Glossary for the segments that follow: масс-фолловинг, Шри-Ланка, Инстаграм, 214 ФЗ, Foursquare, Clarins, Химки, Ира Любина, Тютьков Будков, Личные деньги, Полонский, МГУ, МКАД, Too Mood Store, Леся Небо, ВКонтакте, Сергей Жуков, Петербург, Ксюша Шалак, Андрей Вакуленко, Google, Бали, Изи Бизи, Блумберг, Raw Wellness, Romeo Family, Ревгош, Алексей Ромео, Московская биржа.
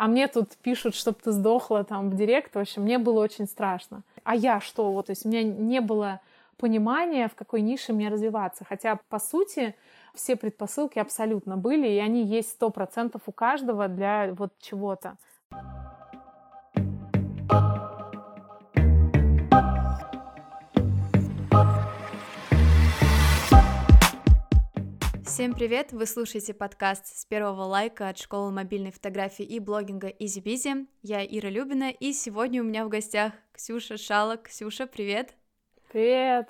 А мне тут пишут, чтоб ты сдохла там в директ. В общем, мне было очень страшно. А я что? Вот, то есть у меня не было понимания, в какой нише мне развиваться. Хотя, по сути, все предпосылки абсолютно были, и они есть 100% у каждого для вот чего-то. Всем привет! Вы слушаете подкаст «С первого лайка» от школы мобильной фотографии и блогинга Изи Бизи. Я Ира Любина, и сегодня у меня в гостях Ксюша Шалак. Ксюша, привет! Привет!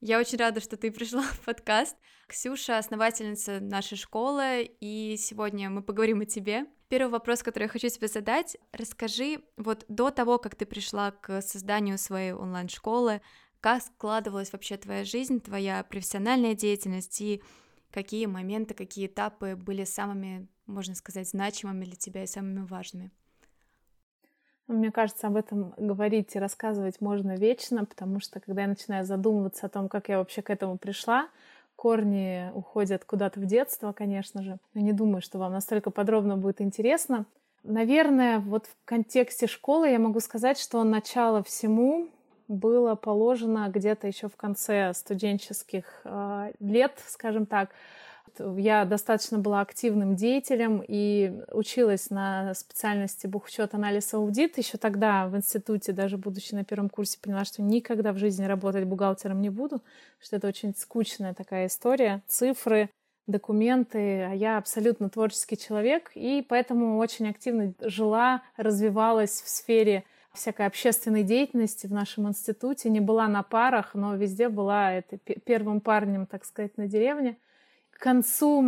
Я очень рада, что ты пришла в подкаст. Ксюша — основательница нашей школы, и сегодня мы поговорим о тебе. Первый вопрос, который я хочу тебе задать. Расскажи, вот до того, как ты пришла к созданию своей онлайн-школы, как складывалась вообще твоя жизнь, твоя профессиональная деятельность, и какие моменты, какие этапы были самыми, можно сказать, значимыми для тебя и самыми важными? Мне кажется, об этом говорить и рассказывать можно вечно, потому что, когда я начинаю задумываться о том, как я вообще к этому пришла, корни уходят куда-то в детство, конечно же. Я не думаю, что вам настолько подробно будет интересно. Наверное, вот в контексте школы я могу сказать, что начало всему было положено где-то еще в конце студенческих лет, скажем так. Я достаточно была активным деятелем и училась на специальности бухучет, анализ, аудит. Еще тогда в институте, даже будучи на первом курсе, поняла, что никогда в жизни работать бухгалтером не буду, что это очень скучная такая история. Цифры, документы. А я абсолютно творческий человек, и поэтому очень активно жила, развивалась в сфере всякой общественной деятельности в нашем институте. Не была на парах, но везде была первым парнем, так сказать, на деревне. К концу,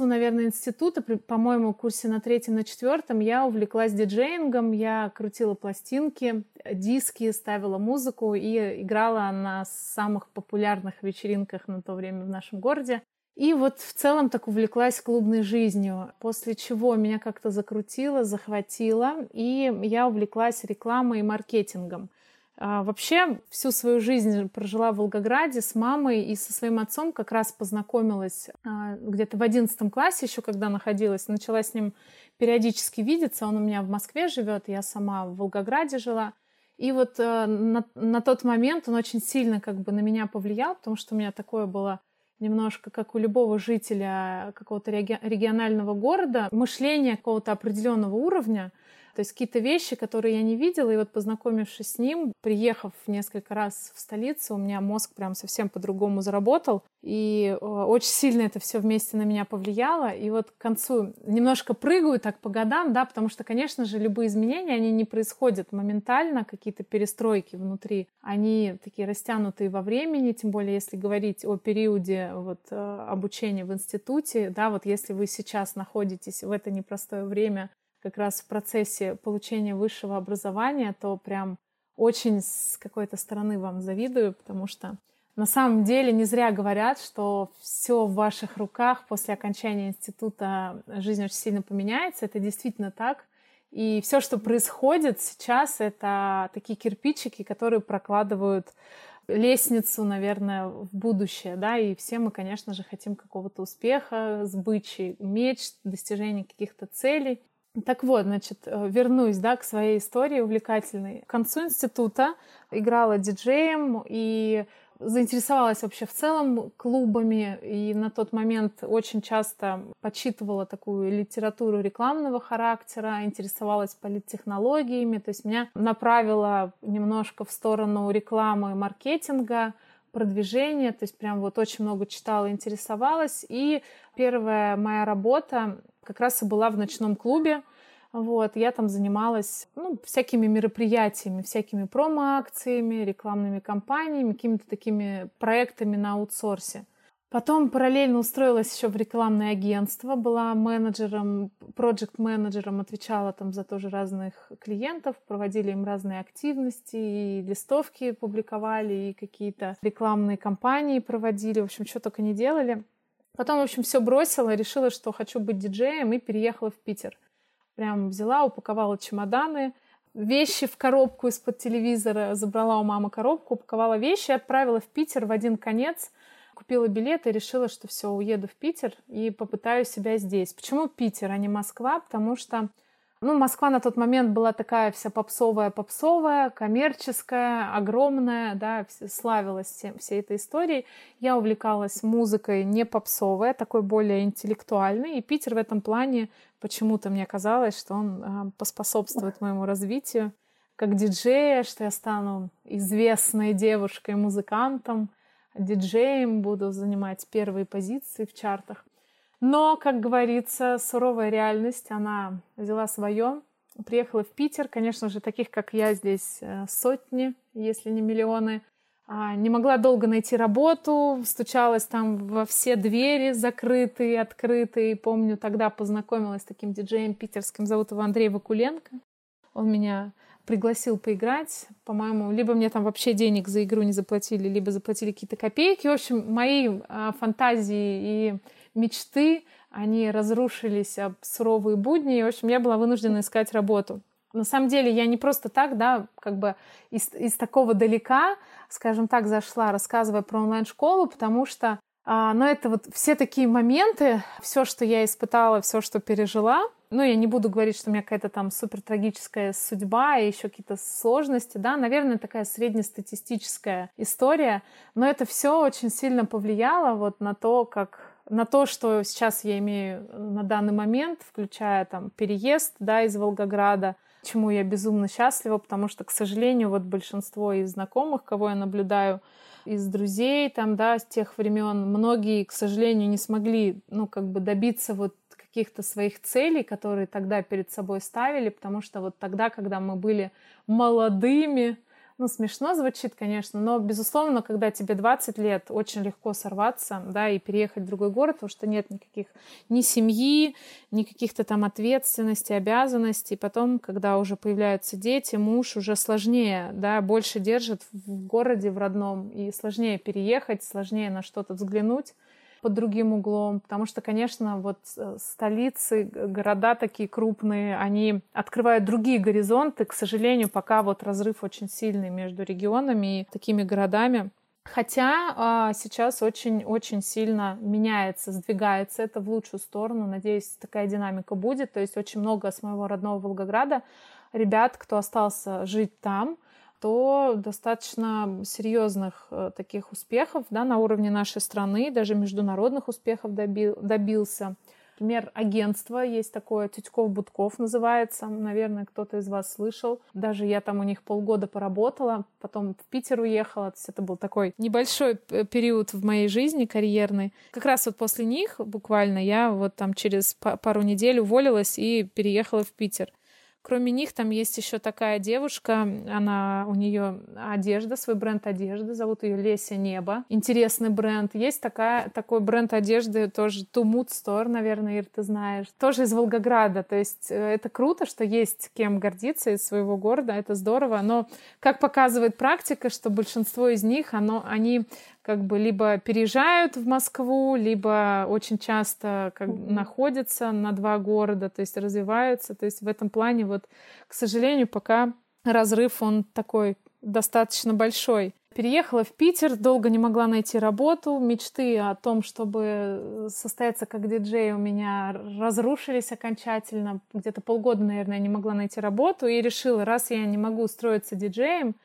наверное, института, по-моему, курсе на 3-м, на 4-м, я увлеклась диджеингом. Я крутила пластинки, диски, ставила музыку и играла на самых популярных вечеринках на то время в нашем городе. И вот в целом так увлеклась клубной жизнью, после чего меня как-то закрутило, захватило, и я увлеклась рекламой и маркетингом. Вообще всю свою жизнь прожила в Волгограде с мамой и со своим отцом. Как раз познакомилась где-то в 11 классе еще, когда находилась. Начала с ним периодически видеться. Он у меня в Москве живет, я сама в Волгограде жила. И вот на тот момент он очень сильно как бы на меня повлиял, потому что у меня такое было немножко, как у любого жителя какого-то регионального города, мышление какого-то определенного уровня, то есть какие-то вещи, которые я не видела. И вот, познакомившись с ним, приехав несколько раз в столицу, у меня мозг прям совсем по-другому заработал, и очень сильно это все вместе на меня повлияло. И вот к концу немножко прыгаю так по годам, да, потому что, конечно же, любые изменения, они не происходят моментально, какие-то перестройки внутри, они такие растянутые во времени, тем более если говорить о периоде вот обучения в институте, да, вот если вы сейчас находитесь в это непростое время как раз в процессе получения высшего образования, то прям очень с какой-то стороны вам завидую, потому что на самом деле не зря говорят, что все в ваших руках. После окончания института жизнь очень сильно поменяется. Это действительно так. И все, что происходит сейчас, это такие кирпичики, которые прокладывают лестницу, наверное, в будущее, да, и все мы, конечно же, хотим какого-то успеха, сбычи мечт, достижения каких-то целей. Так вот, значит, вернусь, да, к своей истории увлекательной. К концу института играла диджеем и заинтересовалась вообще в целом клубами, и на тот момент очень часто почитывала такую литературу рекламного характера, интересовалась политтехнологиями, то есть меня направило немножко в сторону рекламы, маркетинга, продвижения, то есть прям вот очень много читала, интересовалась, и первая моя работа как раз и была в ночном клубе. Вот, я там занималась всякими мероприятиями, всякими промо-акциями, рекламными кампаниями, какими-то такими проектами на аутсорсе. Потом параллельно устроилась еще в рекламное агентство, была менеджером, проджект-менеджером, отвечала там за тоже разных клиентов, проводили им разные активности, и листовки публиковали, и какие-то рекламные кампании проводили, в общем, что только не делали. Потом, в общем, все бросила, решила, что хочу быть диджеем, и переехала в Питер. Прям взяла, упаковала чемоданы, вещи в коробку из-под телевизора, забрала у мамы коробку, упаковала вещи, отправила в Питер в один конец, купила билет и решила, что все, уеду в Питер и попытаю себя здесь. Почему Питер, а не Москва? Потому что Ну, Москва на тот момент была такая вся попсовая, коммерческая, огромная, да, славилась всей этой историей. Я увлекалась музыкой не попсовой, такой более интеллектуальной, и Питер в этом плане почему-то мне казалось, что он поспособствует моему развитию как диджея, что я стану известной девушкой-музыкантом, диджеем, буду занимать первые позиции в чартах. Но, как говорится, суровая реальность, она взяла свое, приехала в Питер. Конечно же, таких, как я, здесь сотни, если не миллионы. Не могла долго найти работу, стучалась там во все двери, закрытые, открытые. Помню, тогда познакомилась с таким диджеем питерским, зовут его Андрей Вакуленко. Он меня пригласил поиграть, по-моему, либо мне там вообще денег за игру не заплатили, либо заплатили какие-то копейки. В общем, мои фантазии и мечты, они разрушились об суровые будни, и, в общем, я была вынуждена искать работу. На самом деле, я не просто так, да, как бы из такого далека, скажем так, зашла, рассказывая про онлайн-школу, потому что, это вот все такие моменты, все, что я испытала, все, что пережила. Ну, я не буду говорить, что у меня какая-то там супертрагическая судьба и еще какие-то сложности, да, наверное, такая среднестатистическая история, но это все очень сильно повлияло вот на то, что сейчас я имею на данный момент, включая там переезд, да, из Волгограда, чему я безумно счастлива, потому что, к сожалению, вот большинство из знакомых, кого я наблюдаю, из друзей там, да, с тех времен, многие, к сожалению, не смогли, ну, как бы добиться вот каких-то своих целей, которые тогда перед собой ставили, потому что вот тогда, когда мы были молодыми, ну, смешно звучит, конечно, но, безусловно, когда тебе 20 лет, очень легко сорваться, да, и переехать в другой город, потому что нет никаких ни семьи, ни каких-то там ответственностей, обязанностей. Потом, когда уже появляются дети, муж уже сложнее, да, больше держит в городе, в родном, и сложнее переехать, сложнее на что-то взглянуть под другим углом, потому что, конечно, вот столицы, города такие крупные, они открывают другие горизонты, к сожалению, пока вот разрыв очень сильный между регионами и такими городами. Хотя сейчас очень-очень сильно меняется, сдвигается это в лучшую сторону, надеюсь, такая динамика будет, то есть очень много с моего родного Волгограда ребят, кто остался жить там, то достаточно серьезных таких успехов, да, на уровне нашей страны, даже международных успехов добился. Например, агентство есть такое, Тютьков Будков называется, наверное, кто-то из вас слышал. Даже я там у них полгода поработала, потом в Питер уехала. То есть это был такой небольшой период в моей жизни карьерной. Как раз вот после них буквально я вот там через пару недель уволилась и переехала в Питер. Кроме них, там есть еще такая девушка, у нее одежда, свой бренд одежды, зовут ее Леся Небо. Интересный бренд. Есть такой бренд одежды, тоже Too Mood Store, наверное, Ир, ты знаешь. Тоже из Волгограда, то есть это круто, что есть кем гордиться из своего города, это здорово, но, как показывает практика, что большинство из них, они как бы либо переезжают в Москву, либо очень часто находятся на два города, то есть развиваются. То есть в этом плане, вот, к сожалению, пока разрыв, он такой достаточно большой. Переехала в Питер, долго не могла найти работу. Мечты о том, чтобы состояться как диджей, у меня разрушились окончательно. Где-то полгода, наверное, не могла найти работу. И решила, раз я не могу устроиться диджеем,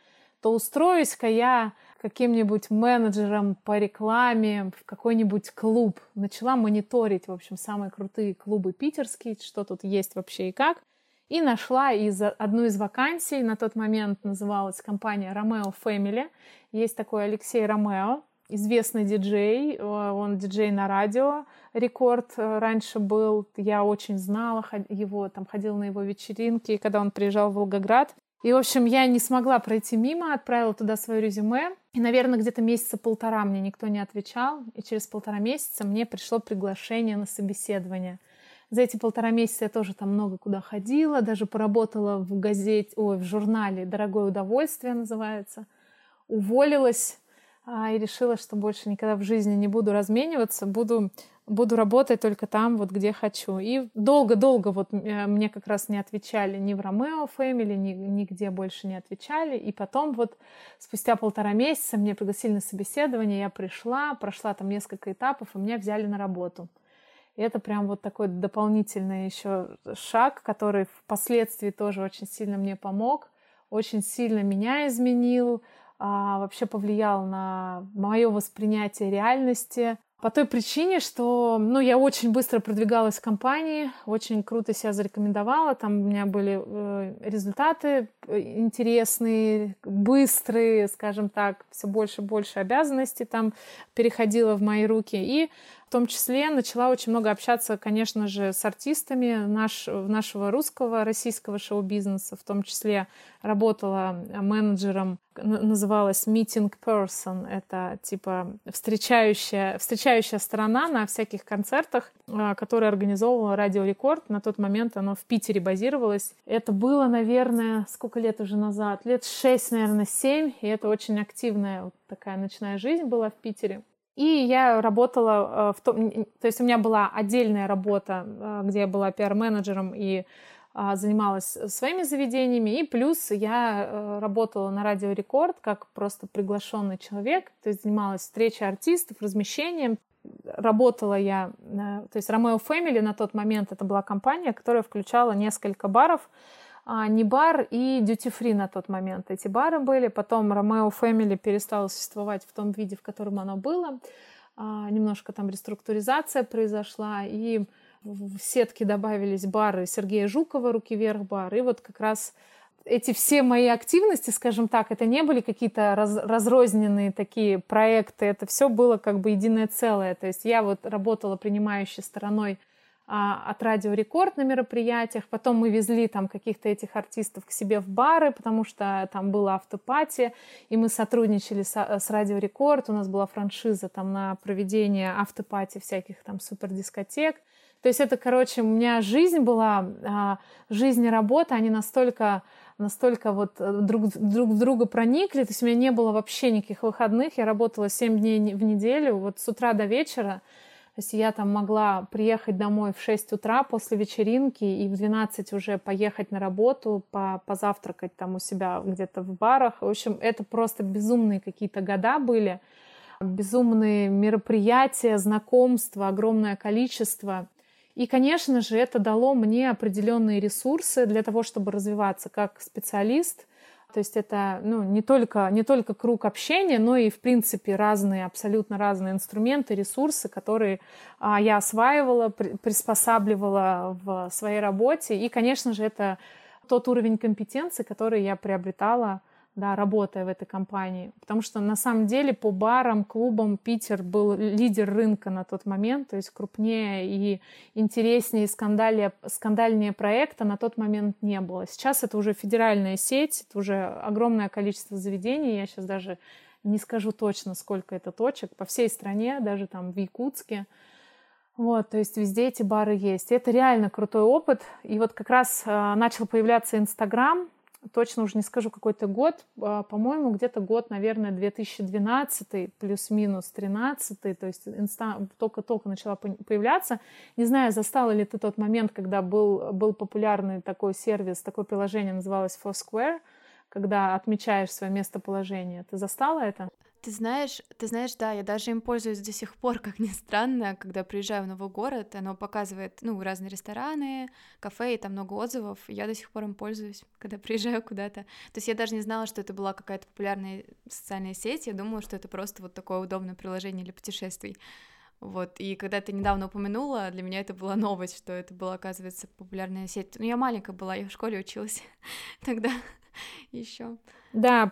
то устроюсь-ка я каким-нибудь менеджером по рекламе в какой-нибудь клуб. Начала мониторить, в общем, самые крутые клубы питерские, что тут есть вообще и как. И нашла одну из вакансий, на тот момент называлась компания Romeo Family. Есть такой Алексей Ромео, известный диджей, он диджей на Radio Record раньше был. Я очень знала его, там ходила на его вечеринки, когда он приезжал в Волгоград. И, в общем, я не смогла пройти мимо, отправила туда свое резюме. И, наверное, где-то месяца полтора мне никто не отвечал. И через полтора месяца мне пришло приглашение на собеседование. За эти полтора месяца я тоже там много куда ходила. Даже поработала в журнале «Дорогое удовольствие» называется. Уволилась и решила, что больше никогда в жизни не буду размениваться. Буду работать только там, вот где хочу. И долго-долго вот мне как раз не отвечали ни в Romeo Family, нигде больше не отвечали. И потом вот спустя полтора месяца меня пригласили на собеседование, я пришла, прошла там несколько этапов, и меня взяли на работу. И это прям вот такой дополнительный еще шаг, который впоследствии тоже очень сильно мне помог, очень сильно меня изменил, вообще повлиял на мое воспринятие реальности. По той причине, что я очень быстро продвигалась в компании, очень круто себя зарекомендовала, там у меня были результаты интересные, быстрые, скажем так, все больше и больше обязанностей там переходило в мои руки. И в том числе начала очень много общаться, конечно же, с артистами нашего российского шоу-бизнеса, в том числе работала менеджером, называлась meeting person, это типа встречающая сторона на всяких концертах, которые организовывала Radio Record, на тот момент оно в Питере базировалось. Это было, наверное, сколько лет уже назад? Лет 6, наверное, 7, и это очень активная вот такая ночная жизнь была в Питере. И я работала в том... То есть у меня была отдельная работа, где я была пиар-менеджером и занималась своими заведениями. И плюс я работала на Radio Record как просто приглашенный человек. То есть занималась встречей артистов, размещением. Работала я... То есть Romeo Family на тот момент это была компания, которая включала несколько баров. Не бар и дьюти-фри на тот момент. Эти бары были. Потом Romeo Family перестала существовать в том виде, в котором оно было. Немножко там реструктуризация произошла. И в сетке добавились бары Сергея Жукова, «Руки вверх» бар. И вот как раз эти все мои активности, скажем так, это не были какие-то разрозненные такие проекты. Это все было как бы единое целое. То есть я вот работала принимающей стороной от Radio Record на мероприятиях, потом мы везли там каких-то этих артистов к себе в бары, потому что там было автопати, и мы сотрудничали с Radio Record, у нас была франшиза там на проведение автопати всяких там супердискотек. То есть это, короче, у меня жизнь была, жизнь и работа, они настолько вот друг в друга проникли, то есть у меня не было вообще никаких выходных, я работала 7 дней в неделю, вот с утра до вечера. То есть я там могла приехать домой в 6 утра после вечеринки и в 12 уже поехать на работу, позавтракать там у себя где-то в барах. В общем, это просто безумные какие-то года были, безумные мероприятия, знакомства, огромное количество. И, конечно же, это дало мне определенные ресурсы для того, чтобы развиваться как специалист. То есть это не только круг общения, но и, в принципе, абсолютно разные инструменты, ресурсы, которые я осваивала, приспосабливала в своей работе. И, конечно же, это тот уровень компетенции, который я приобретала, работая в этой компании. Потому что, на самом деле, по барам, клубам Питер был лидер рынка на тот момент, то есть крупнее и интереснее, и скандальнее проекта на тот момент не было. Сейчас это уже федеральная сеть, это уже огромное количество заведений, я сейчас даже не скажу точно, сколько это точек, по всей стране, даже там в Якутске. Вот, то есть везде эти бары есть. И это реально крутой опыт. И вот как раз начал появляться Инстаграм, точно уже не скажу, какой-то год, по-моему, где-то год, наверное, 2012, плюс-минус 13-й, то есть Инста только-только начала появляться. Не знаю, застала ли ты тот момент, когда был популярный такой сервис, такое приложение называлось Foursquare, когда отмечаешь свое местоположение. Ты застала это? Ты знаешь, да, я даже им пользуюсь до сих пор, как ни странно, когда приезжаю в новый город, оно показывает, разные рестораны, кафе, и там много отзывов, и я до сих пор им пользуюсь, когда приезжаю куда-то. То есть я даже не знала, что это была какая-то популярная социальная сеть, я думала, что это просто вот такое удобное приложение для путешествий. Вот, и когда ты недавно упомянула, для меня это была новость, что это была, оказывается, популярная сеть. Я маленькая была, я в школе училась тогда еще. Да,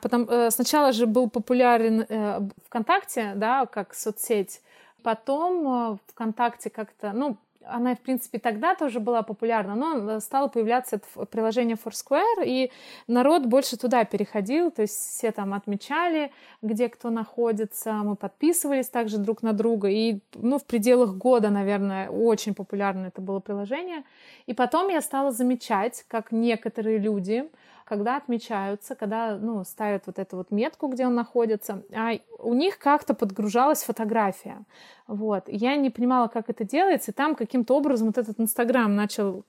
сначала же был популярен ВКонтакте, да, как соцсеть, потом ВКонтакте как-то, она, в принципе, тогда тоже была популярна, но стало появляться это приложение Foursquare, и народ больше туда переходил, то есть все там отмечали, где кто находится, мы подписывались также друг на друга, и, в пределах года, наверное, очень популярно это было приложение. И потом я стала замечать, как некоторые люди, когда отмечаются, когда, ставят вот эту вот метку, где он находится, а у них как-то подгружалась фотография. Вот. Я не понимала, как это делается, и там каким-то образом вот этот Инстаграм начал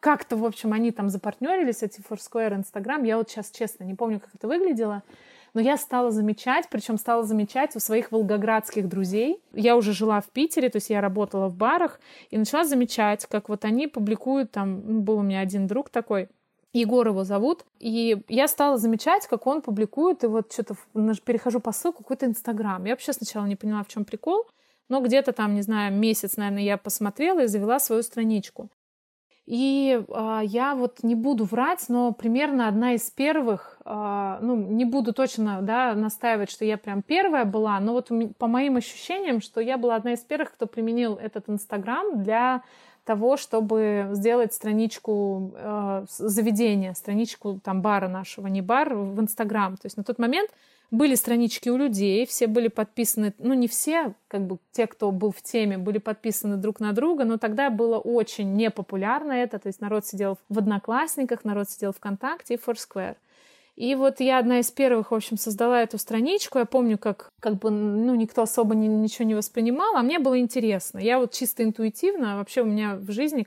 как-то, в общем, они там запартнерились, эти Foursquare, Инстаграм. Я вот сейчас, честно, не помню, как это выглядело, Но я стала замечать, причем стала замечать у своих волгоградских друзей. Я уже жила в Питере, то есть я работала в барах, и начала замечать, как вот они публикуют там, был у меня один друг такой, Егор его зовут, и я стала замечать, как он публикует, и вот что-то перехожу по ссылке, какой-то Инстаграм. Я вообще сначала не поняла, в чем прикол, но где-то там, не знаю, месяц, наверное, я посмотрела и завела свою страничку. И я вот не буду врать, но примерно одна из первых, ну, не буду точно, да, настаивать, что я прям первая была, но вот по моим ощущениям, что я была одна из первых, кто применил этот Инстаграм для того, чтобы сделать страничку заведения, страничку там бара нашего, не бар, в Инстаграм. То есть на тот момент были странички у людей, все были подписаны, ну не все, как бы те, кто был в теме, были подписаны друг на друга, но тогда было очень непопулярно это, то есть народ сидел в Одноклассниках, народ сидел ВКонтакте и Foursquare. И вот я одна из первых, в общем, создала эту страничку. Я помню, как бы, ну, никто особо ничего не воспринимал, а мне было интересно. Я вот чисто интуитивно, вообще у меня в жизни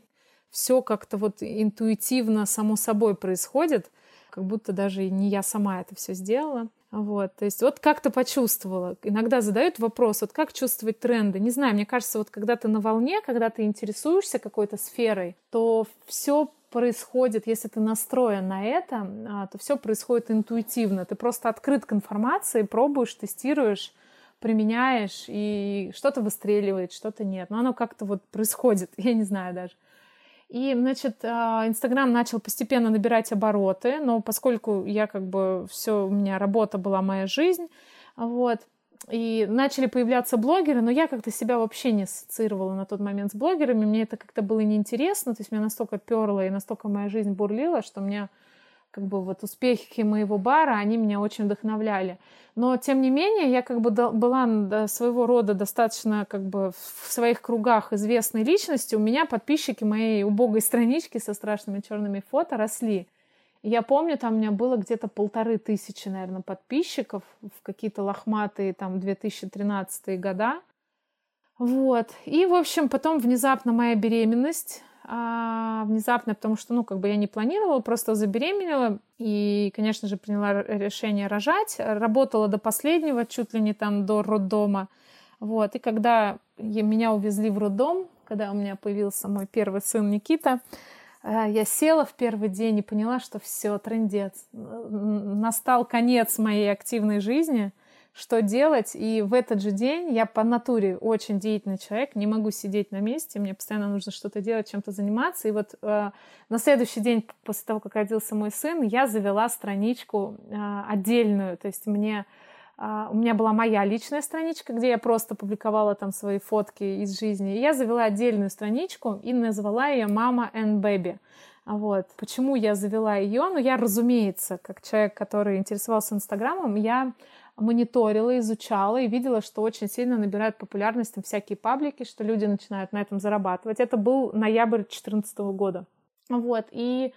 все как-то вот интуитивно само собой происходит, как будто даже не я сама это все сделала. Вот, то есть вот как-то почувствовала. Иногда задают вопрос, вот как чувствовать тренды? Не знаю, мне кажется, вот когда ты на волне, когда ты интересуешься какой-то сферой, то все происходит, если ты настроен на это, то все происходит интуитивно. Ты просто открыт к информации, пробуешь, тестируешь, применяешь, и что-то выстреливает, что-то нет. Но оно как-то вот происходит, я не знаю даже. И, значит, Инстаграм начал постепенно набирать обороты, но поскольку я как бы все, у меня работа была, моя жизнь, вот, и начали появляться блогеры, но я как-то себя вообще не ассоциировала на тот момент с блогерами, мне это как-то было неинтересно, то есть меня настолько перло и настолько моя жизнь бурлила, что мне как бы вот успехи моего бара, они меня очень вдохновляли. Но, тем не менее, я как бы была своего рода достаточно как бы в своих кругах известной личностью. У меня подписчики моей убогой странички со страшными черными фото росли. Я помню, там у меня было где-то 1500, наверное, подписчиков в какие-то лохматые там 2013 года. Вот. И, в общем, потом внезапно моя беременность... внезапно, потому что, ну, как бы я не планировала, просто забеременела и, конечно же, приняла решение рожать. Работала до последнего, чуть ли не там до роддома. Вот. И когда меня увезли в роддом, когда у меня появился мой первый сын Никита, я села в первый день и поняла, что все, трындец. Настал конец моей активной жизни. Что делать? И в этот же день я по натуре очень деятельный человек, не могу сидеть на месте, мне постоянно нужно что-то делать, чем-то заниматься. И вот на следующий день, после того, как родился мой сын, я завела страничку отдельную. То есть у меня была моя личная страничка, где я просто публиковала там свои фотки из жизни. И я завела отдельную страничку и назвала ее «Mama and Baby». Вот. Почему я завела ее? Ну, я, разумеется, как человек, который интересовался Инстаграмом, я мониторила, изучала и видела, что очень сильно набирают популярность там всякие паблики, что люди начинают на этом зарабатывать. Это был ноябрь 2014 года. Вот, и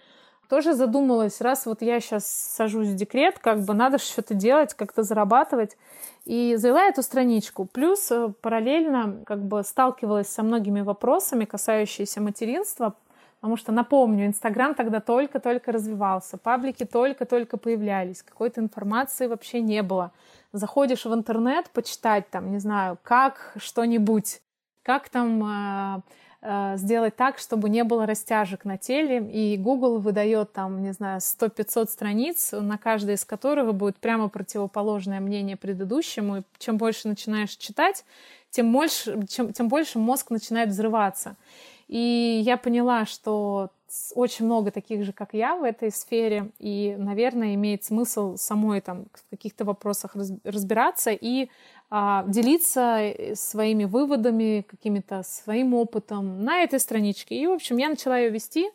тоже задумалась, раз вот я сейчас сажусь в декрет, как бы надо что-то делать, как-то зарабатывать. И завела эту страничку. Плюс параллельно как бы сталкивалась со многими вопросами, касающимися материнства, потому что, напомню, Инстаграм тогда только-только развивался, паблики только-только появлялись, какой-то информации вообще не было. Заходишь в интернет почитать там, не знаю, как что-нибудь, как там сделать так, чтобы не было растяжек на теле, и Google выдает там, не знаю, 100-500 страниц, на каждой из которых будет прямо противоположное мнение предыдущему, и чем больше начинаешь читать, тем больше мозг начинает взрываться. И я поняла, что очень много таких же, как я, в этой сфере, и, наверное, имеет смысл самой там в каких-то вопросах разбираться и делиться своими выводами, какими-то своим опытом на этой страничке. И, в общем, я начала ее вести,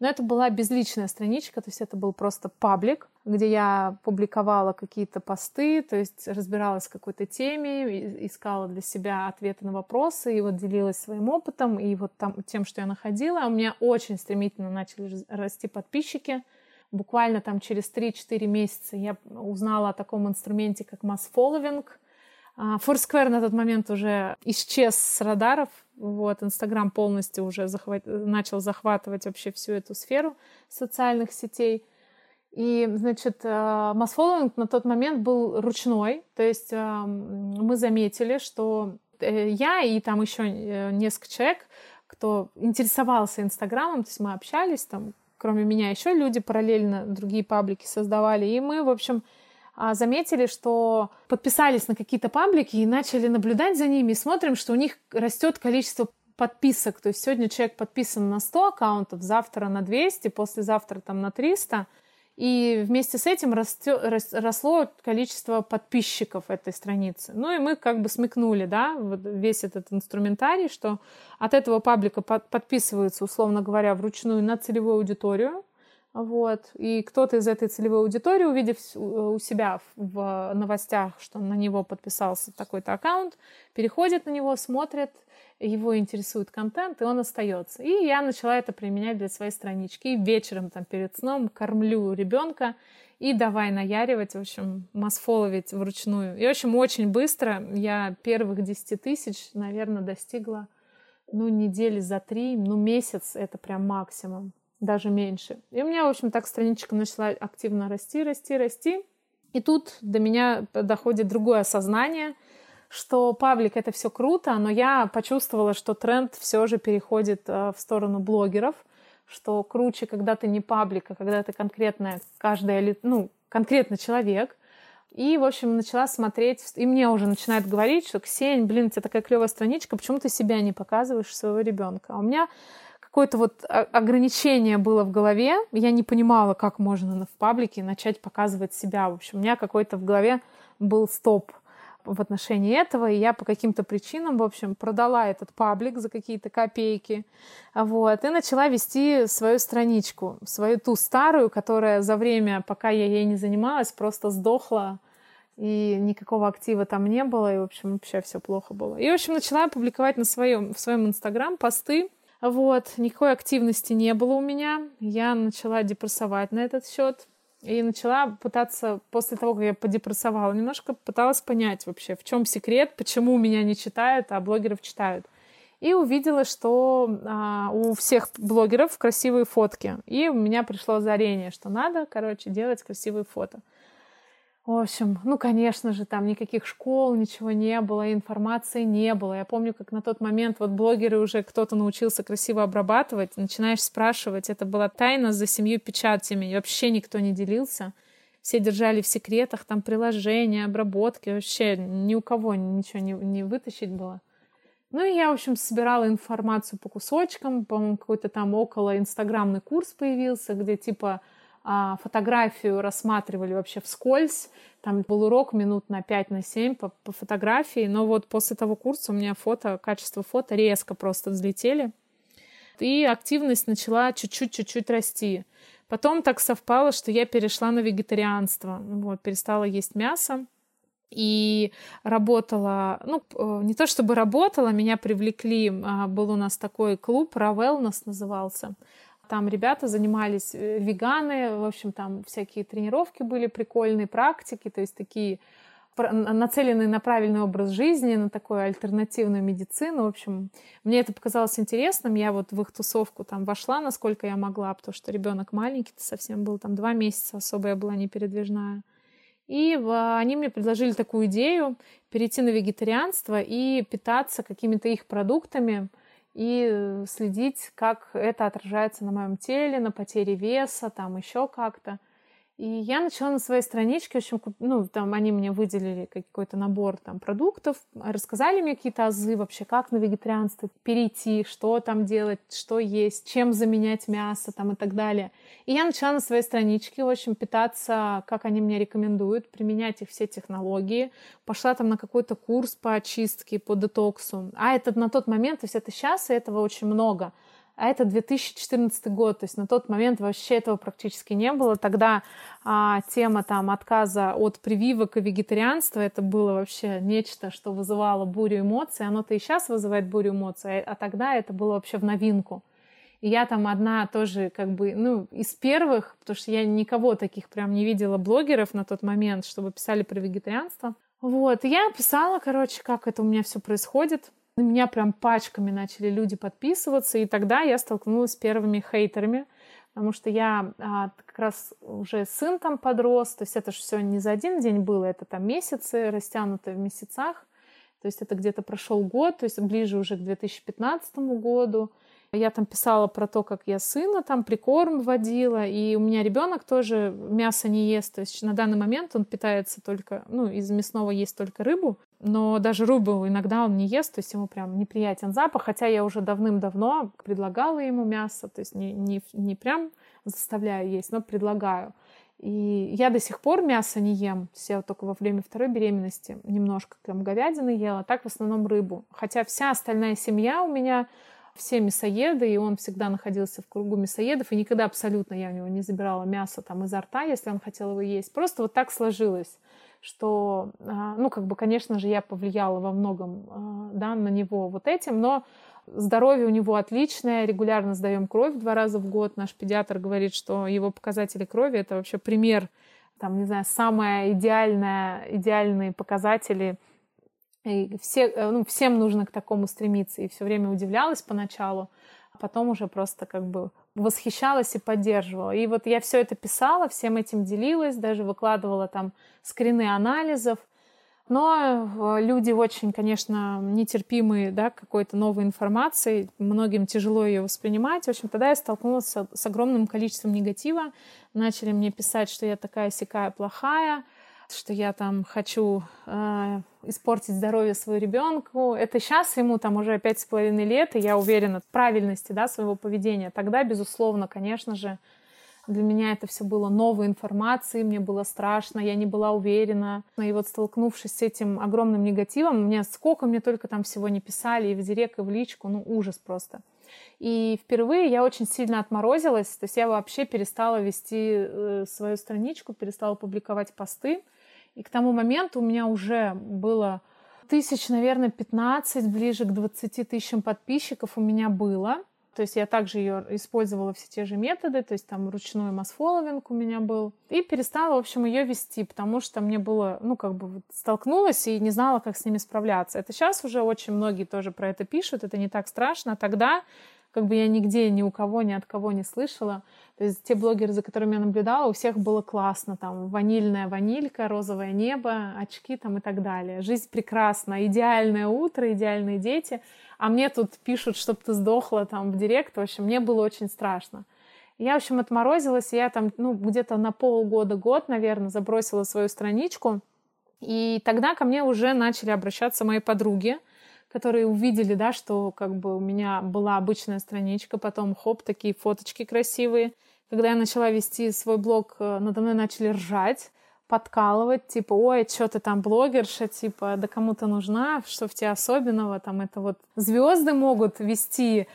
но это была безличная страничка, то есть это был просто паблик, где я публиковала какие-то посты, то есть разбиралась в какой-то теме, искала для себя ответы на вопросы, и вот делилась своим опытом, и вот там, тем, что я находила. У меня очень стремительно начали расти подписчики. Буквально там через 3-4 месяца я узнала о таком инструменте, как масс-фолловинг. Foursquare на тот момент уже исчез с радаров. Вот, Инстаграм полностью уже начал захватывать вообще всю эту сферу социальных сетей. И, значит, масс-фолловинг на тот момент был ручной, то есть мы заметили, что я и там еще несколько человек, кто интересовался Инстаграмом, то есть мы общались, там, кроме меня еще люди параллельно другие паблики создавали, и мы, в общем, заметили, что подписались на какие-то паблики и начали наблюдать за ними, и смотрим, что у них растет количество подписок, то есть сегодня человек подписан на 100 аккаунтов, завтра на 200, послезавтра там на 300, и вместе с этим росло количество подписчиков этой страницы. Ну и мы как бы смекнули, да, вот весь этот инструментарий, что от этого паблика подписываются, условно говоря, вручную на целевую аудиторию. Вот. И кто-то из этой целевой аудитории, увидев у себя в новостях, что на него подписался такой-то аккаунт, переходит на него, смотрит, его интересует контент, и он остается. И я начала это применять для своей странички. И вечером там перед сном кормлю ребенка и давай наяривать, в общем, масс-фолловить вручную. И, в общем, очень быстро я первых 10 тысяч, наверное, достигла, ну, недели за 3, ну, месяц это прям максимум, даже меньше. И у меня, в общем, так страничка начала активно расти. И тут до меня доходит другое осознание, что паблик — это все круто, но я почувствовала, что тренд все же переходит в сторону блогеров, что круче, когда ты не паблик, а когда ты конкретно каждая, ну, конкретно человек. И, в общем, начала смотреть, и мне уже начинают говорить, что «Ксень, блин, у тебя такая клевая страничка, почему ты себя не показываешь, своего ребенка?» А у меня какое-то вот ограничение было в голове, я не понимала, как можно в паблике начать показывать себя. В общем, у меня какой-то в голове был стоп в отношении этого, и я по каким-то причинам, в общем, продала этот паблик за какие-то копейки, вот, и начала вести свою страничку, свою ту старую, которая за время, пока я ей не занималась, просто сдохла, и никакого актива там не было, и, в общем, вообще все плохо было. И, в общем, начала публиковать в своем Инстаграм посты, вот, никакой активности не было у меня, я начала депрессовать на этот счет. И начала пытаться, после того, как я подепрессовала немножко, пыталась понять вообще, в чем секрет, почему меня не читают, а блогеров читают. И увидела, что у всех блогеров красивые фотки. И у меня пришло озарение, что надо, короче, делать красивые фото. В общем, ну, конечно же, там никаких школ, ничего не было, информации не было. Я помню, как на тот момент вот блогеры уже кто-то научился красиво обрабатывать, начинаешь спрашивать. Это была тайна за 7 печатями, и вообще никто не делился. Все держали в секретах там приложения, обработки, вообще ни у кого ничего не вытащить было. Ну, и я, в общем, собирала информацию по кусочкам. По-моему, какой-то там около инстаграмный курс появился, где типа фотографию рассматривали вообще вскользь. Там был урок минут на 5-7 по фотографии. Но вот после того курса у меня качество фото резко просто взлетели. И активность начала чуть-чуть расти. Потом так совпало, что я перешла на вегетарианство. Вот, перестала есть мясо. И работала, ну, не то чтобы работала, меня привлекли. Был у нас такой клуб, Raw Wellness назывался. Там ребята занимались, веганы, в общем, там всякие тренировки были, прикольные практики, то есть такие нацеленные на правильный образ жизни, на такую альтернативную медицину. В общем, мне это показалось интересным, я вот в их тусовку там вошла, насколько я могла, потому что ребенок маленький совсем был, там 2 месяца, особо я была непередвижная. И они мне предложили такую идею перейти на вегетарианство и питаться какими-то их продуктами, и следить, как это отражается на моем теле, на потере веса, там еще как-то. И я начала на своей страничке, в общем, ну, там они мне выделили какой-то набор там продуктов, рассказали мне какие-то азы вообще, как на вегетарианство перейти, что там делать, что есть, чем заменять мясо там и так далее. И я начала на своей страничке, в общем, питаться, как они мне рекомендуют, применять их все технологии. Пошла там на какой-то курс по очистке, по детоксу. А это на тот момент, то есть это сейчас, и этого очень много. А это 2014 год, то есть на тот момент вообще этого практически не было. Тогда тема там отказа от прививок и вегетарианства, это было вообще нечто, что вызывало бурю эмоций. Оно-то и сейчас вызывает бурю эмоций, а тогда это было вообще в новинку. И я там одна тоже как бы, ну, из первых, потому что я никого таких прям не видела блогеров на тот момент, чтобы писали про вегетарианство. Вот, и я писала, короче, как это у меня все происходит. На меня прям пачками начали люди подписываться, и тогда я столкнулась с первыми хейтерами, потому что я как раз уже сын там подрос, то есть это же все не за один день было, это там месяцы, растянутые в месяцах, то есть это где-то прошел год, то есть ближе уже к 2015 году. Я там писала про то, как я сына там прикорм вводила, и у меня ребенок тоже мясо не ест, то есть на данный момент он питается только, ну, из мясного есть только рыбу, но даже рыбу иногда он не ест, то есть ему прям неприятен запах, хотя я уже давным-давно предлагала ему мясо, то есть не прям заставляю есть, но предлагаю. И я до сих пор мясо не ем, я вот только во время второй беременности немножко там говядины ела, так в основном рыбу, хотя вся остальная семья у меня... все мясоеды, и он всегда находился в кругу мясоедов, и никогда абсолютно я у него не забирала мясо там изо рта, если он хотел его есть. Просто вот так сложилось, что, ну, как бы, конечно же, я повлияла во многом, да, на него вот этим, но здоровье у него отличное, регулярно сдаем кровь 2 раза в год. Наш педиатр говорит, что его показатели крови — это вообще пример, там, не знаю, самые идеальные показатели. И всем нужно к такому стремиться. И все время удивлялась поначалу, а потом уже просто как бы восхищалась и поддерживала. И вот я все это писала, всем этим делилась, даже выкладывала там скрины анализов. Но люди очень, конечно, нетерпимые, да, к какой-то новой информации, многим тяжело ее воспринимать. В общем, тогда я столкнулась с огромным количеством негатива. Начали мне писать, что я такая-сякая плохая, что я там хочу испортить здоровье своему ребенку. Это сейчас ему там уже 5,5 лет, и я уверена в правильности, да, своего поведения. Тогда, безусловно, конечно же, для меня это все было новой информацией, мне было страшно, я не была уверена. И вот, столкнувшись с этим огромным негативом, сколько мне только там всего не писали, и в директ, и в личку, ну ужас просто. И впервые я очень сильно отморозилась, то есть я вообще перестала вести свою страничку, перестала публиковать посты. И к тому моменту у меня уже было 15 тысяч, ближе к 20 тысячам подписчиков у меня было. То есть я также ее использовала, все те же методы, то есть там ручной масфоловинг у меня был. И перестала, в общем, ее вести, потому что мне было, ну, как бы столкнулась и не знала, как с ними справляться. Это сейчас уже очень многие тоже про это пишут, это не так страшно. А тогда как бы я нигде, ни у кого, ни от кого не слышала. То есть те блогеры, за которыми я наблюдала, у всех было классно. Там ванильная ванилька, розовое небо, очки там и так далее. Жизнь прекрасна, идеальное утро, идеальные дети. А мне тут пишут, чтоб ты сдохла там в директ. В общем, мне было очень страшно. Я, в общем, отморозилась. Я там, ну, где-то на полгода-год, наверное, забросила свою страничку. И тогда ко мне уже начали обращаться мои подруги, которые увидели, да, что как бы у меня была обычная страничка, потом хоп, такие фоточки красивые. Когда я начала вести свой блог, надо мной начали ржать, подкалывать, типа, ой, что ты там блогерша, типа, да кому ты нужна, что в тебе особенного, там, это вот звезды могут вести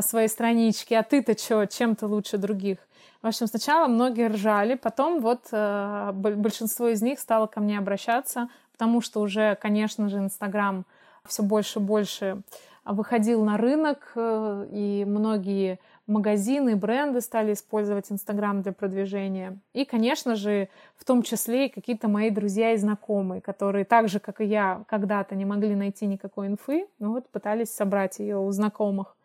свои странички, а ты-то что, чем ты лучше других? В общем, сначала многие ржали, потом вот большинство из них стало ко мне обращаться, потому что уже, конечно же, Инстаграм все больше и больше выходил на рынок, и многие магазины, бренды стали использовать Инстаграм для продвижения. И, конечно же, в том числе и какие-то мои друзья и знакомые, которые так же, как и я, когда-то не могли найти никакой инфы, но вот пытались собрать ее у знакомых.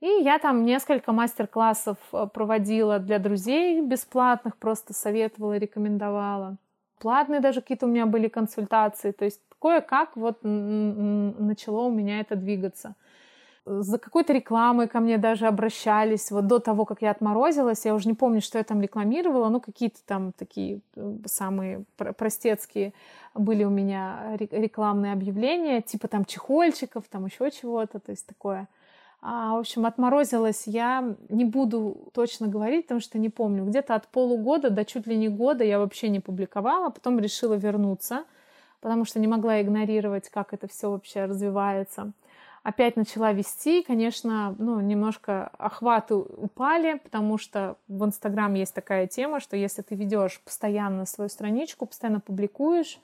И я там несколько мастер-классов проводила для друзей бесплатных, просто советовала, рекомендовала. Платные даже какие-то у меня были консультации, то есть кое-как вот начало у меня это двигаться. За какой-то рекламой ко мне даже обращались. Вот до того, как я отморозилась, я уже не помню, что я там рекламировала, ну, какие-то там такие самые простецкие были у меня рекламные объявления, типа там чехольчиков, там еще чего-то, то есть такое. В общем, отморозилась я, не буду точно говорить, потому что не помню. Где-то от полугода до чуть ли не года я вообще не публиковала, потом решила вернуться, потому что не могла игнорировать, как это все вообще развивается. Опять начала вести, конечно, ну, немножко охваты упали, потому что в Инстаграм есть такая тема, что если ты ведешь постоянно свою страничку, постоянно публикуешь,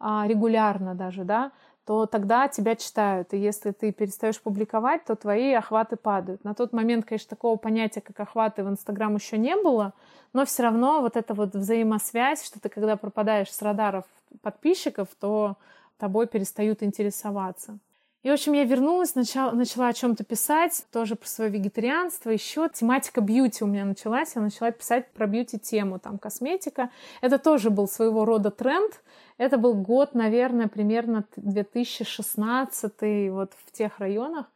регулярно даже, да, то тогда тебя читают. И если ты перестаешь публиковать, то твои охваты падают. На тот момент, конечно, такого понятия, как охваты, в Инстаграм еще не было, но все равно вот эта вот взаимосвязь, что ты когда пропадаешь с радаров подписчиков, то тобой перестают интересоваться. И, в общем, я вернулась, начала о чем-то писать, тоже про свое вегетарианство, еще тематика бьюти у меня началась, я начала писать про бьюти-тему, там, косметика. Это тоже был своего рода тренд, это был год, наверное, примерно 2016, вот в тех районах.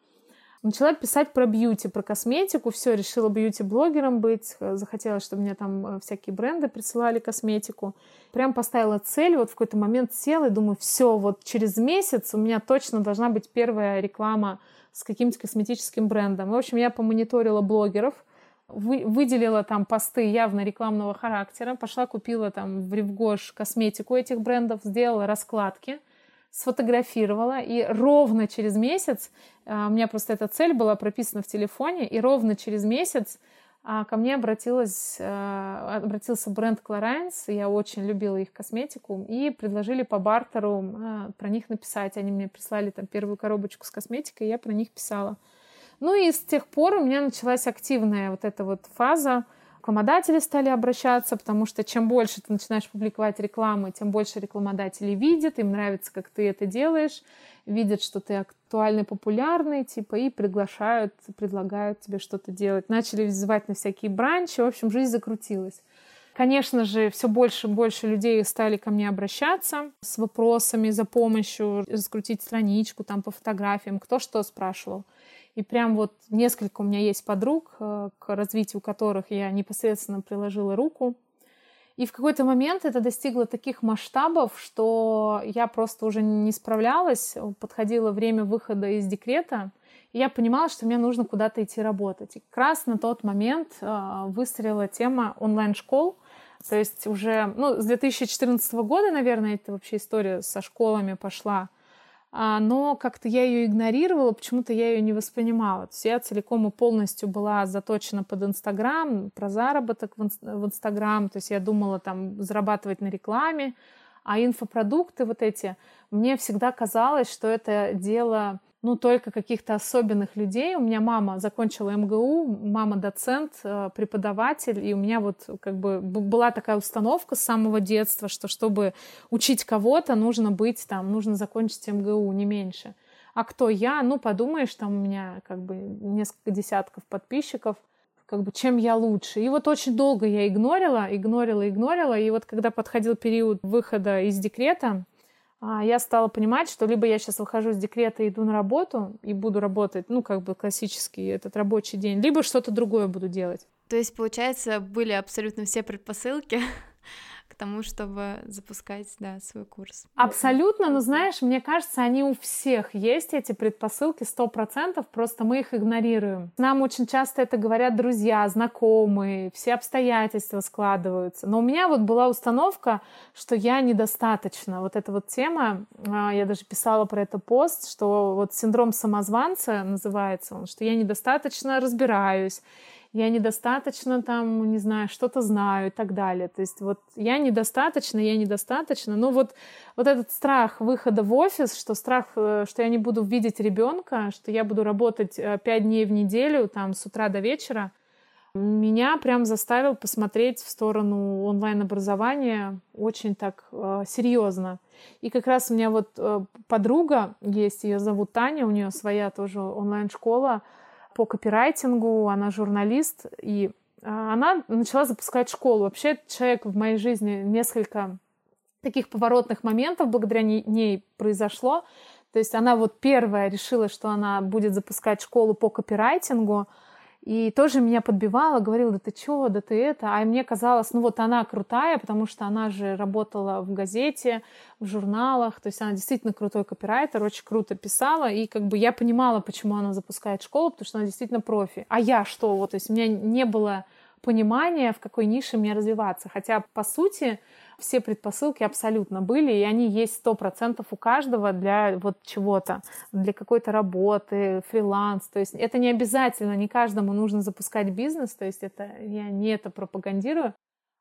Начала писать про бьюти, про косметику, все, решила бьюти-блогером быть, захотела, чтобы мне там всякие бренды присылали косметику. Прям поставила цель, вот в какой-то момент села и думаю, все, вот через месяц у меня точно должна быть первая реклама с каким-то косметическим брендом. В общем, я помониторила блогеров, выделила там посты явно рекламного характера, пошла купила там в Ревгош косметику этих брендов, сделала раскладки, сфотографировала, и ровно через месяц, у меня просто эта цель была прописана в телефоне, и ровно через месяц ко мне обратился бренд Clarins, я очень любила их косметику, и предложили по бартеру про них написать. Они мне прислали там первую коробочку с косметикой, и я про них писала. Ну и с тех пор у меня началась активная вот эта вот фаза. Рекламодатели стали обращаться, потому что чем больше ты начинаешь публиковать рекламы, тем больше рекламодателей видят, им нравится, как ты это делаешь, видят, что ты актуальный, популярный, типа, и приглашают, предлагают тебе что-то делать. Начали вызывать на всякие бранчи, в общем, жизнь закрутилась. Конечно же, все больше и больше людей стали ко мне обращаться с вопросами за помощью, раскрутить страничку там по фотографиям, кто что спрашивал. И прям вот несколько у меня есть подруг, к развитию которых я непосредственно приложила руку. И в какой-то момент это достигло таких масштабов, что я просто уже не справлялась, подходило время выхода из декрета, и я понимала, что мне нужно куда-то идти работать. И как раз на тот момент выстрелила тема онлайн-школ. То есть уже с 2014 года, наверное, эта вообще история со школами пошла. Но как-то я ее игнорировала, почему-то я ее не воспринимала. То есть я целиком и полностью была заточена под Инстаграм, про заработок в Инстаграм. То есть я думала там зарабатывать на рекламе. А инфопродукты вот эти, мне всегда казалось, что это дело только каких-то особенных людей. У меня мама закончила МГУ, мама доцент, преподаватель, и у меня вот как бы была такая установка с самого детства, что чтобы учить кого-то, нужно быть там, нужно закончить МГУ, не меньше. А кто я? Подумаешь, там у меня как бы несколько десятков подписчиков, как бы чем я лучше. И вот очень долго я игнорила, и вот когда подходил период выхода из декрета, я стала понимать, что либо я сейчас выхожу из декрета и иду на работу, и буду работать, классический этот рабочий день, либо что-то другое буду делать. То есть, получается, были абсолютно все предпосылки к тому, чтобы запускать, да, свой курс. Абсолютно, но, знаешь, мне кажется, они у всех есть, эти предпосылки, 100%, просто мы их игнорируем. Нам очень часто это говорят друзья, знакомые, все обстоятельства складываются. Но у меня вот была установка, что я недостаточна. Вот эта вот тема, я даже писала про это пост, что вот синдром самозванца называется он, что я недостаточно разбираюсь, я недостаточно там, не знаю, что-то знаю и так далее. То есть вот я недостаточно. Вот этот страх выхода в офис, что страх, что я не буду видеть ребенка, что я буду работать 5 дней в неделю, там, с утра до вечера, меня прям заставил посмотреть в сторону онлайн-образования очень так серьезно. И как раз у меня вот подруга есть, ее зовут Таня, у нее своя тоже онлайн-школа по копирайтингу, она журналист, и она начала запускать школу. Вообще, человек в моей жизни, несколько таких поворотных моментов благодаря ней произошло. То есть она вот первая решила, что она будет запускать школу по копирайтингу, и тоже меня подбивала, говорила, да ты чё, да ты это. А мне казалось, она крутая, потому что она же работала в газете, в журналах. То есть она действительно крутой копирайтер, очень круто писала. И как бы я понимала, почему она запускает школу, потому что она действительно профи. А я что? То есть у меня не было понимания, в какой нише мне развиваться. Хотя, по сути, все предпосылки абсолютно были, и они есть 100% у каждого для вот чего-то, для какой-то работы, фриланс. То есть это не обязательно, не каждому нужно запускать бизнес, то есть это, я не это пропагандирую.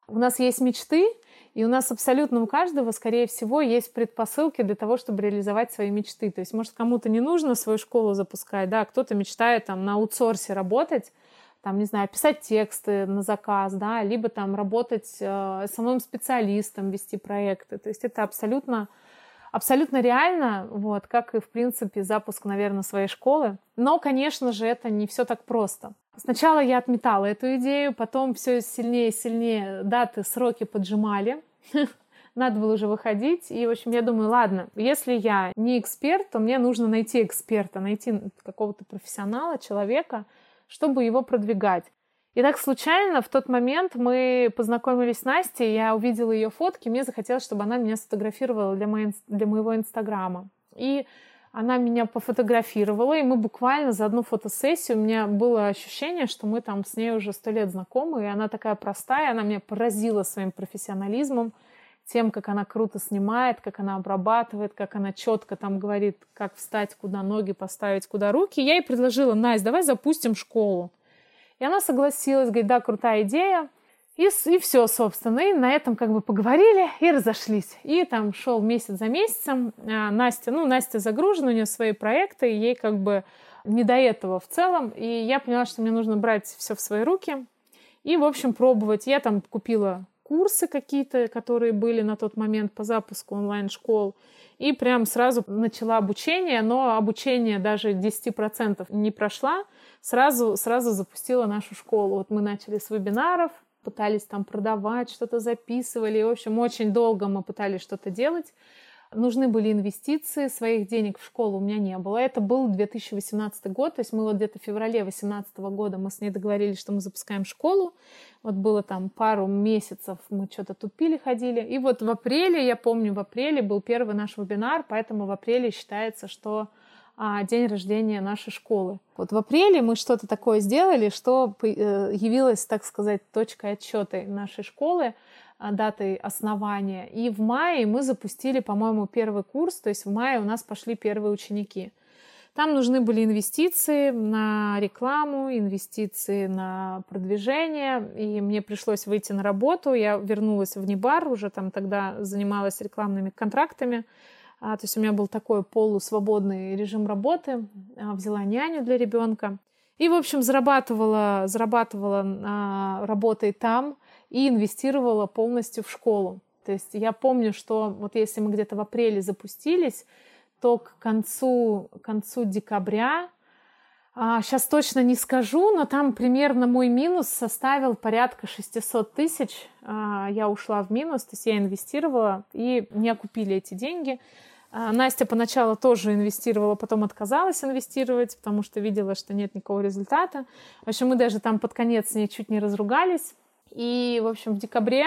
У нас есть мечты, и у нас абсолютно у каждого, скорее всего, есть предпосылки для того, чтобы реализовать свои мечты. То есть, может, кому-то не нужно свою школу запускать, да, кто-то мечтает там на аутсорсе работать, там, не знаю, писать тексты на заказ, да, либо там работать самим специалистом, вести проекты. То есть это абсолютно абсолютно реально, вот, как и, в принципе, запуск, наверное, своей школы. Но, конечно же, это не все так просто. Сначала я отметала эту идею, потом все сильнее и сильнее даты, сроки поджимали. Надо было уже выходить. И, в общем, я думаю, ладно, если я не эксперт, то мне нужно найти эксперта, найти какого-то профессионала, человека, чтобы его продвигать. И так случайно в тот момент мы познакомились с Настей, я увидела ее фотки, мне захотелось, чтобы она меня сфотографировала для моего Инстаграма. И она меня пофотографировала, и мы буквально за одну фотосессию, у меня было ощущение, что мы там с ней уже 100 лет знакомы, и она такая простая, она меня поразила своим профессионализмом, тем, как она круто снимает, как она обрабатывает, как она четко там говорит, как встать, куда ноги поставить, куда руки. Я ей предложила: Настя, давай запустим школу. И она согласилась, говорит, да, крутая идея. И все, собственно. И на этом как бы поговорили и разошлись. И там шел месяц за месяцем. Настя загружена, у нее свои проекты, и ей как бы не до этого в целом. И я поняла, что мне нужно брать все в свои руки и, в общем, пробовать. Я там купила курсы какие-то, которые были на тот момент по запуску онлайн-школ. И прям сразу начала обучение, но обучение даже 10% не прошла. Сразу запустила нашу школу. Вот мы начали с вебинаров, пытались там продавать, что-то записывали. И, в общем, очень долго мы пытались что-то делать. Нужны были инвестиции, своих денег в школу у меня не было. Это был 2018 год, то есть мы вот где-то в феврале 2018 года мы с ней договорились, что мы запускаем школу. Вот было там пару месяцев, мы что-то тупили, ходили. И вот в апреле, я помню, в апреле был первый наш вебинар, поэтому в апреле считается, что день рождения нашей школы. Вот в апреле мы что-то такое сделали, что явилась, так сказать, точкой отсчета нашей школы, датой основания. И в мае мы запустили, по-моему, первый курс, то есть в мае у нас пошли первые ученики. Там нужны были инвестиции на рекламу, инвестиции на продвижение, и мне пришлось выйти на работу. Я вернулась в Небар, уже там тогда занималась рекламными контрактами. То есть у меня был такой полусвободный режим работы, взяла няню для ребенка. И, в общем, зарабатывала работой там, и инвестировала полностью в школу. То есть я помню, что вот если мы где-то в апреле запустились, то к концу декабря, сейчас точно не скажу, но там примерно мой минус составил порядка 600 тысяч. Я ушла в минус, то есть я инвестировала, и не окупили эти деньги. Настя поначалу тоже инвестировала, потом отказалась инвестировать, потому что видела, что нет никакого результата. В общем, мы даже там под конец с ней чуть не разругались. И, в общем, в декабре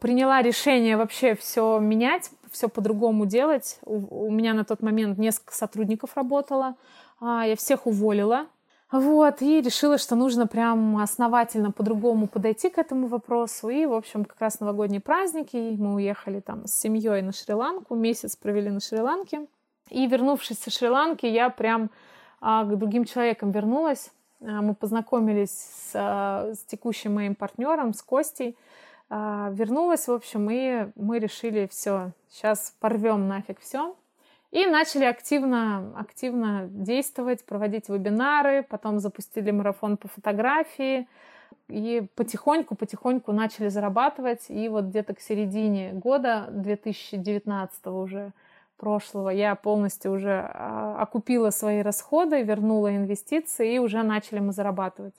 приняла решение вообще все менять, все по-другому делать. У меня на тот момент несколько сотрудников работало, я всех уволила. Вот, и решила, что нужно прям основательно по-другому подойти к этому вопросу. И, в общем, как раз новогодние праздники, мы уехали там с семьей на Шри-Ланку, месяц провели на Шри-Ланке. И, вернувшись со Шри-Ланки, я прям к другим человекам вернулась. Мы познакомились с текущим моим партнером, с Костей. Вернулась, в общем, и мы решили: все, сейчас порвем нафиг все. И начали активно действовать, проводить вебинары, потом запустили марафон по фотографии. И потихоньку начали зарабатывать. И вот где-то к середине года, 2019 уже прошлого, я полностью уже окупила свои расходы, вернула инвестиции, и уже начали мы зарабатывать.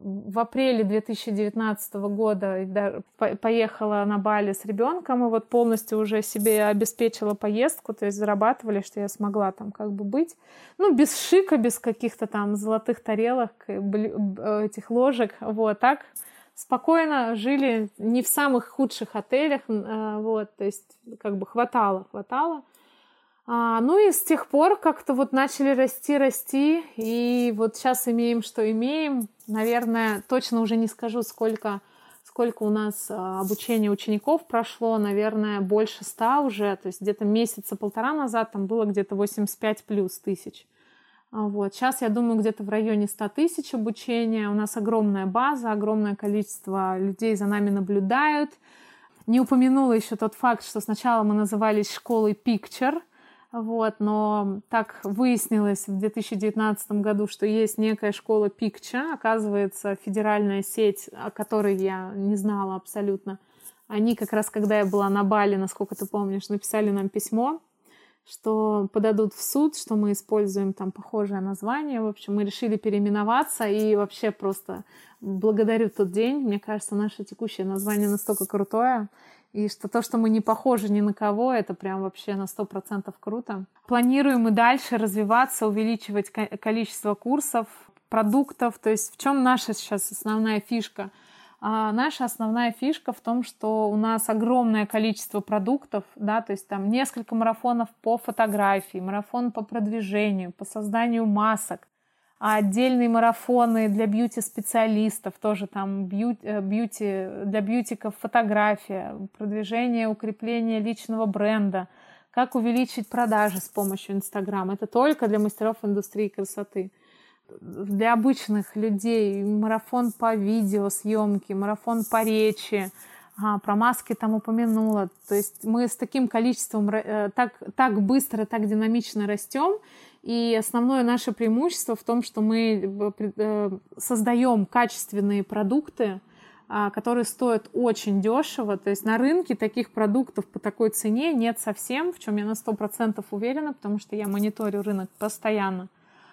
В апреле 2019 года поехала на Бали с ребенком, и вот полностью уже себе обеспечила поездку, то есть зарабатывали, что я смогла там как бы быть. Ну, без шика, без каких-то там золотых тарелок, этих ложек, вот так. Спокойно жили, не в самых худших отелях, вот, то есть как бы хватало. Ну и с тех пор как-то вот начали расти, и вот сейчас имеем, что имеем. Наверное, точно уже не скажу, сколько у нас обучения учеников прошло, наверное, больше 100 уже, то есть где-то месяца полтора назад там было где-то 85+ тысяч. Вот. Сейчас, я думаю, где-то в районе 100 тысяч обучения. У нас огромная база, огромное количество людей за нами наблюдают. Не упомянула еще тот факт, что сначала мы назывались школой Picture, вот, но так выяснилось в 2019 году, что есть некая школа Picture, оказывается, федеральная сеть, о которой я не знала абсолютно. Они как раз, когда я была на Бали, насколько ты помнишь, написали нам письмо, что подадут в суд, что мы используем там похожее название. В общем, мы решили переименоваться, и вообще просто благодарю тот день. Мне кажется, наше текущее название настолько крутое, и что то, что мы не похожи ни на кого, это прям вообще на 100% круто. Планируем и дальше развиваться, увеличивать количество курсов, продуктов. То есть в чем наша сейчас основная фишка? А наша основная фишка в том, что у нас огромное количество продуктов, да, то есть там несколько марафонов по фотографии, марафон по продвижению, по созданию масок, а отдельные марафоны для бьюти-специалистов, тоже там бьюти, для бьютиков фотография, продвижение, укрепление личного бренда, как увеличить продажи с помощью Инстаграма. Это только для мастеров индустрии красоты. Для обычных людей марафон по видеосъемке, марафон по речи, про маски там упомянула. То есть мы с таким количеством так быстро, так динамично растем. И основное наше преимущество в том, что мы создаем качественные продукты, которые стоят очень дешево. То есть на рынке таких продуктов по такой цене нет совсем, в чем я на 100% уверена, потому что я мониторю рынок постоянно.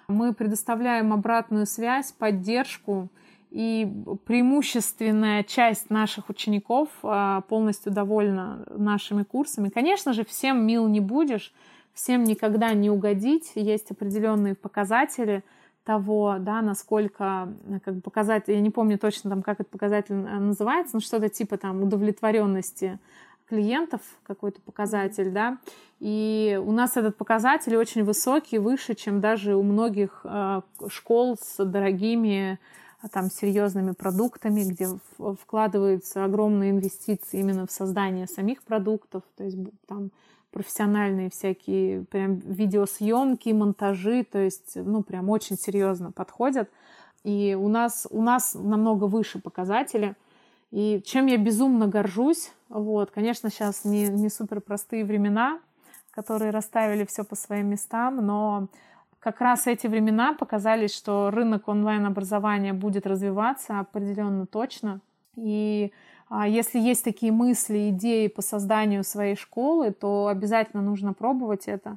Мы предоставляем обратную связь, поддержку, и преимущественная часть наших учеников полностью довольна нашими курсами. Конечно же, всем мил не будешь, всем никогда не угодить. Есть определенные показатели того, да, насколько, как показатель, я не помню точно, там, как этот показатель называется, но что-то типа там удовлетворенности клиентов, какой-то показатель, да, и у нас этот показатель очень высокий, выше, чем даже у многих школ с дорогими, там, серьезными продуктами, где вкладываются огромные инвестиции именно в создание самих продуктов, то есть там профессиональные всякие прям видеосъемки, монтажи, то есть, ну, прям очень серьезно подходят, и у нас намного выше показатели. И чем я безумно горжусь, вот, конечно, сейчас не супер простые времена, которые расставили все по своим местам, но как раз эти времена показали, что рынок онлайн-образования будет развиваться определенно точно. И если есть такие мысли, идеи по созданию своей школы, то обязательно нужно пробовать это.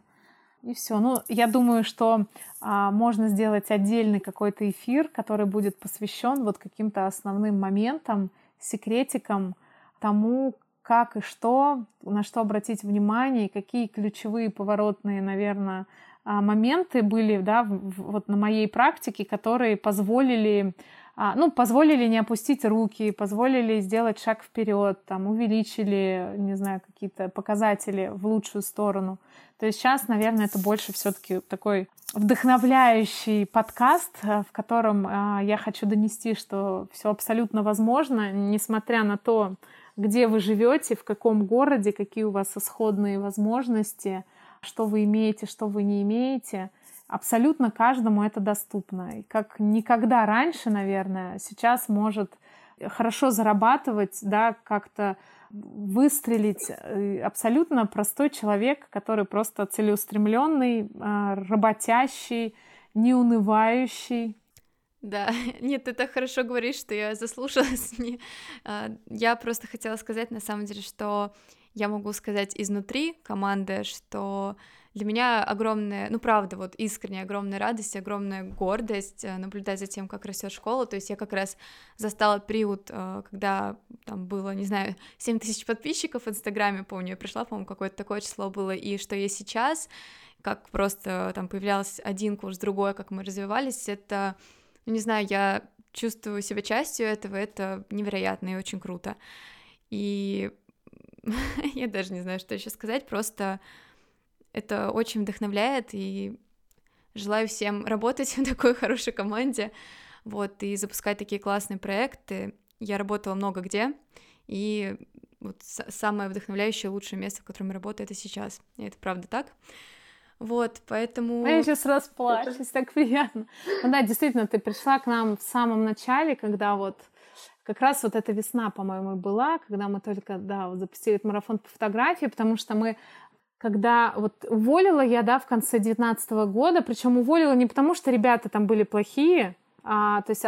И все. Ну, я думаю, что можно сделать отдельный какой-то эфир, который будет посвящен вот каким-то основным моментам, секретиком тому, как и что, на что обратить внимание, какие ключевые поворотные, наверное, моменты были, да, вот на моей практике, которые позволили не опустить руки, позволили сделать шаг вперед, там, увеличили, не знаю, какие-то показатели в лучшую сторону. То есть сейчас, наверное, это больше все-таки такой вдохновляющий подкаст, в котором я хочу донести, что все абсолютно возможно, несмотря на то, где вы живете, в каком городе, какие у вас исходные возможности, что вы имеете, что вы не имеете. Абсолютно каждому это доступно. И как никогда раньше, наверное, сейчас может хорошо зарабатывать, да, как-то выстрелить абсолютно простой человек, который просто целеустремленный, работящий, неунывающий. Да, нет, ты так хорошо говоришь, что я заслушалась. Я просто хотела сказать, на самом деле, что я могу сказать изнутри команды, что для меня огромная, ну правда, вот искренне огромная радость, огромная гордость наблюдать за тем, как растет школа. То есть я как раз застала период, когда там было, не знаю, 7000 подписчиков в Инстаграме, помню, я пришла, по-моему, какое-то такое число было, и что я сейчас, как просто там появлялся один курс, другой, как мы развивались, это, ну не знаю, я чувствую себя частью этого, это невероятно и очень круто. И я даже не знаю, что еще сказать, просто это очень вдохновляет, и желаю всем работать в такой хорошей команде, вот, и запускать такие классные проекты. Я работала много где, и вот самое вдохновляющее, лучшее место, в котором я работаю, это сейчас, и это правда так. Вот, поэтому... Я сейчас расплачусь, так приятно. Ну да, действительно, ты пришла к нам в самом начале, когда вот как раз вот эта весна, по-моему, была, когда мы только, да, вот запустили этот марафон по фотографии, потому что мы, когда вот уволила я, да, в конце 2019 года, причем уволила не потому, что ребята там были плохие, то есть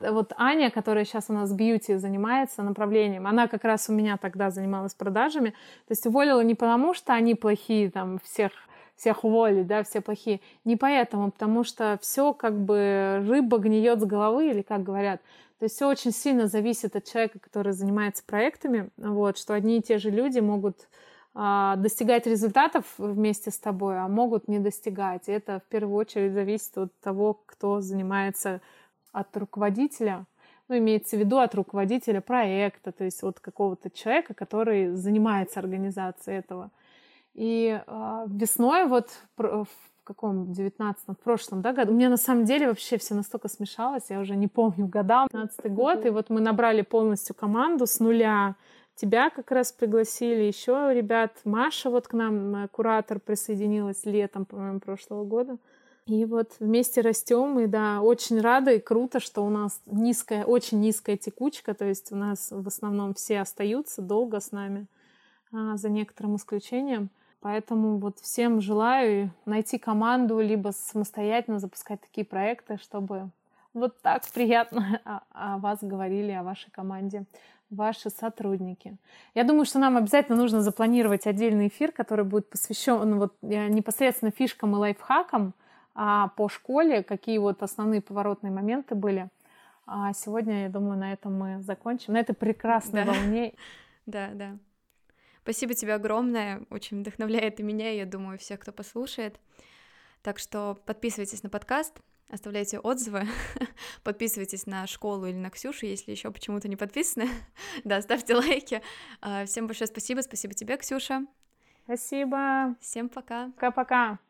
вот Аня, которая сейчас у нас бьюти занимается направлением, она как раз у меня тогда занималась продажами, то есть уволила не потому, что они плохие, там, всех всех уволили, да, все плохие. Не поэтому, потому что все как бы рыба гниет с головы, или как говорят. То есть все очень сильно зависит от человека, который занимается проектами, вот, что одни и те же люди могут достигать результатов вместе с тобой, а могут не достигать. И это в первую очередь зависит от того, кто занимается от руководителя, ну, имеется в виду от руководителя проекта, то есть от какого-то человека, который занимается организацией этого. И весной вот в каком 19-м, в прошлом, да, году, у меня на самом деле вообще все настолько смешалось, я уже не помню года, 19-й год, и вот мы набрали полностью команду с нуля. Тебя как раз пригласили, еще ребят, Маша вот к нам, куратор, присоединилась летом, по-моему, прошлого года. И вот вместе растем, и да, очень рада и круто, что у нас низкая, очень низкая текучка, то есть у нас в основном все остаются долго с нами, за некоторым исключением. Поэтому вот всем желаю найти команду, либо самостоятельно запускать такие проекты, чтобы вот так приятно о вас говорили, о вашей команде. Ваши сотрудники. Я думаю, что нам обязательно нужно запланировать отдельный эфир, который будет посвящен вот непосредственно фишкам и лайфхакам по школе, какие вот основные поворотные моменты были. А сегодня, я думаю, на этом мы закончим, на этой прекрасной волне. Да, да. Спасибо тебе огромное, очень вдохновляет и меня, и, я думаю, всех, кто послушает. Так что подписывайтесь на подкаст, оставляйте отзывы, подписывайтесь на школу или на Ксюшу, если еще почему-то не подписаны. Да, ставьте лайки. Всем большое спасибо тебе, Ксюша. Спасибо. Всем пока. Пока-пока.